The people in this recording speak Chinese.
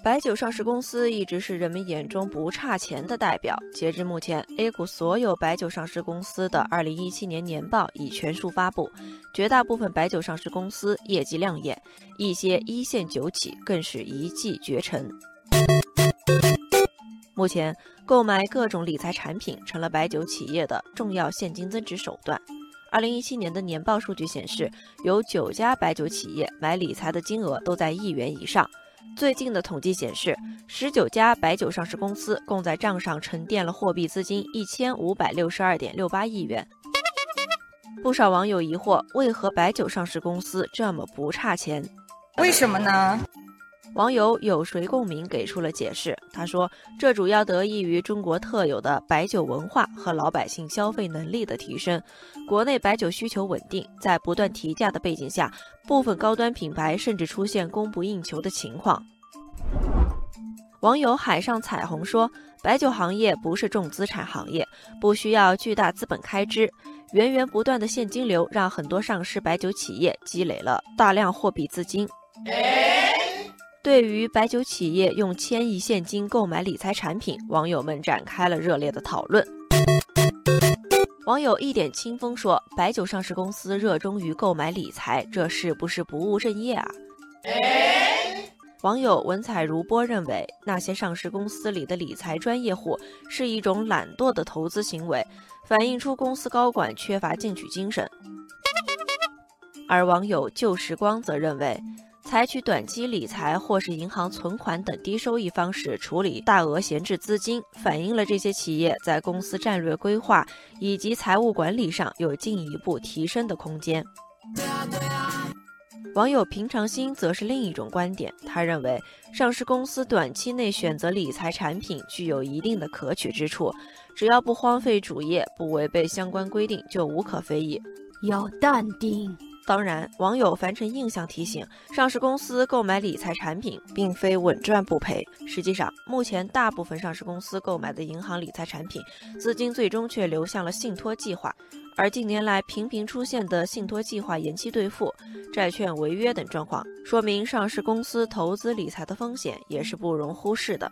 白酒上市公司一直是人们眼中不差钱的代表。截至目前 ，A 股所有白酒上市公司的2017年年报已全数发布，绝大部分白酒上市公司业绩亮眼，一些一线酒企更是一骑绝尘。目前，购买各种理财产品成了白酒企业的重要现金增值手段。2017年的年报数据显示，有9家白酒企业买理财的金额都在1亿元以上。最近的统计显示，19家白酒上市公司共在账上沉淀了货币资金1562.68亿元。不少网友疑惑，为何白酒上市公司这么不差钱？为什么呢？网友有谁共鸣给出了解释，他说，这主要得益于中国特有的白酒文化和老百姓消费能力的提升。国内白酒需求稳定，在不断提价的背景下，部分高端品牌甚至出现供不应求的情况。网友海上彩虹说，白酒行业不是重资产行业，不需要巨大资本开支，源源不断的现金流让很多上市白酒企业积累了大量货币资金。对于白酒企业用1,000亿现金购买理财产品，网友们展开了热烈的讨论。网友一点清风说，白酒上市公司热衷于购买理财，这是不是不务正业啊？网友文采如波认为，那些上市公司里的理财专业户是一种懒惰的投资行为，反映出公司高管缺乏进取精神。而网友旧时光则认为，采取短期理财或是银行存款等低收益方式处理大额闲置资金，反映了这些企业在公司战略规划以及财务管理上有进一步提升的空间。网友平常心则是另一种观点，他认为上市公司短期内选择理财产品具有一定的可取之处，只要不荒废主业，不违背相关规定，就无可非议。要淡定。当然，网友凡尘印象提醒，上市公司购买理财产品并非稳赚不赔。实际上，目前大部分上市公司购买的银行理财产品，资金最终却流向了信托计划，而近年来频频出现的信托计划延期兑付、债券违约等状况，说明上市公司投资理财的风险也是不容忽视的。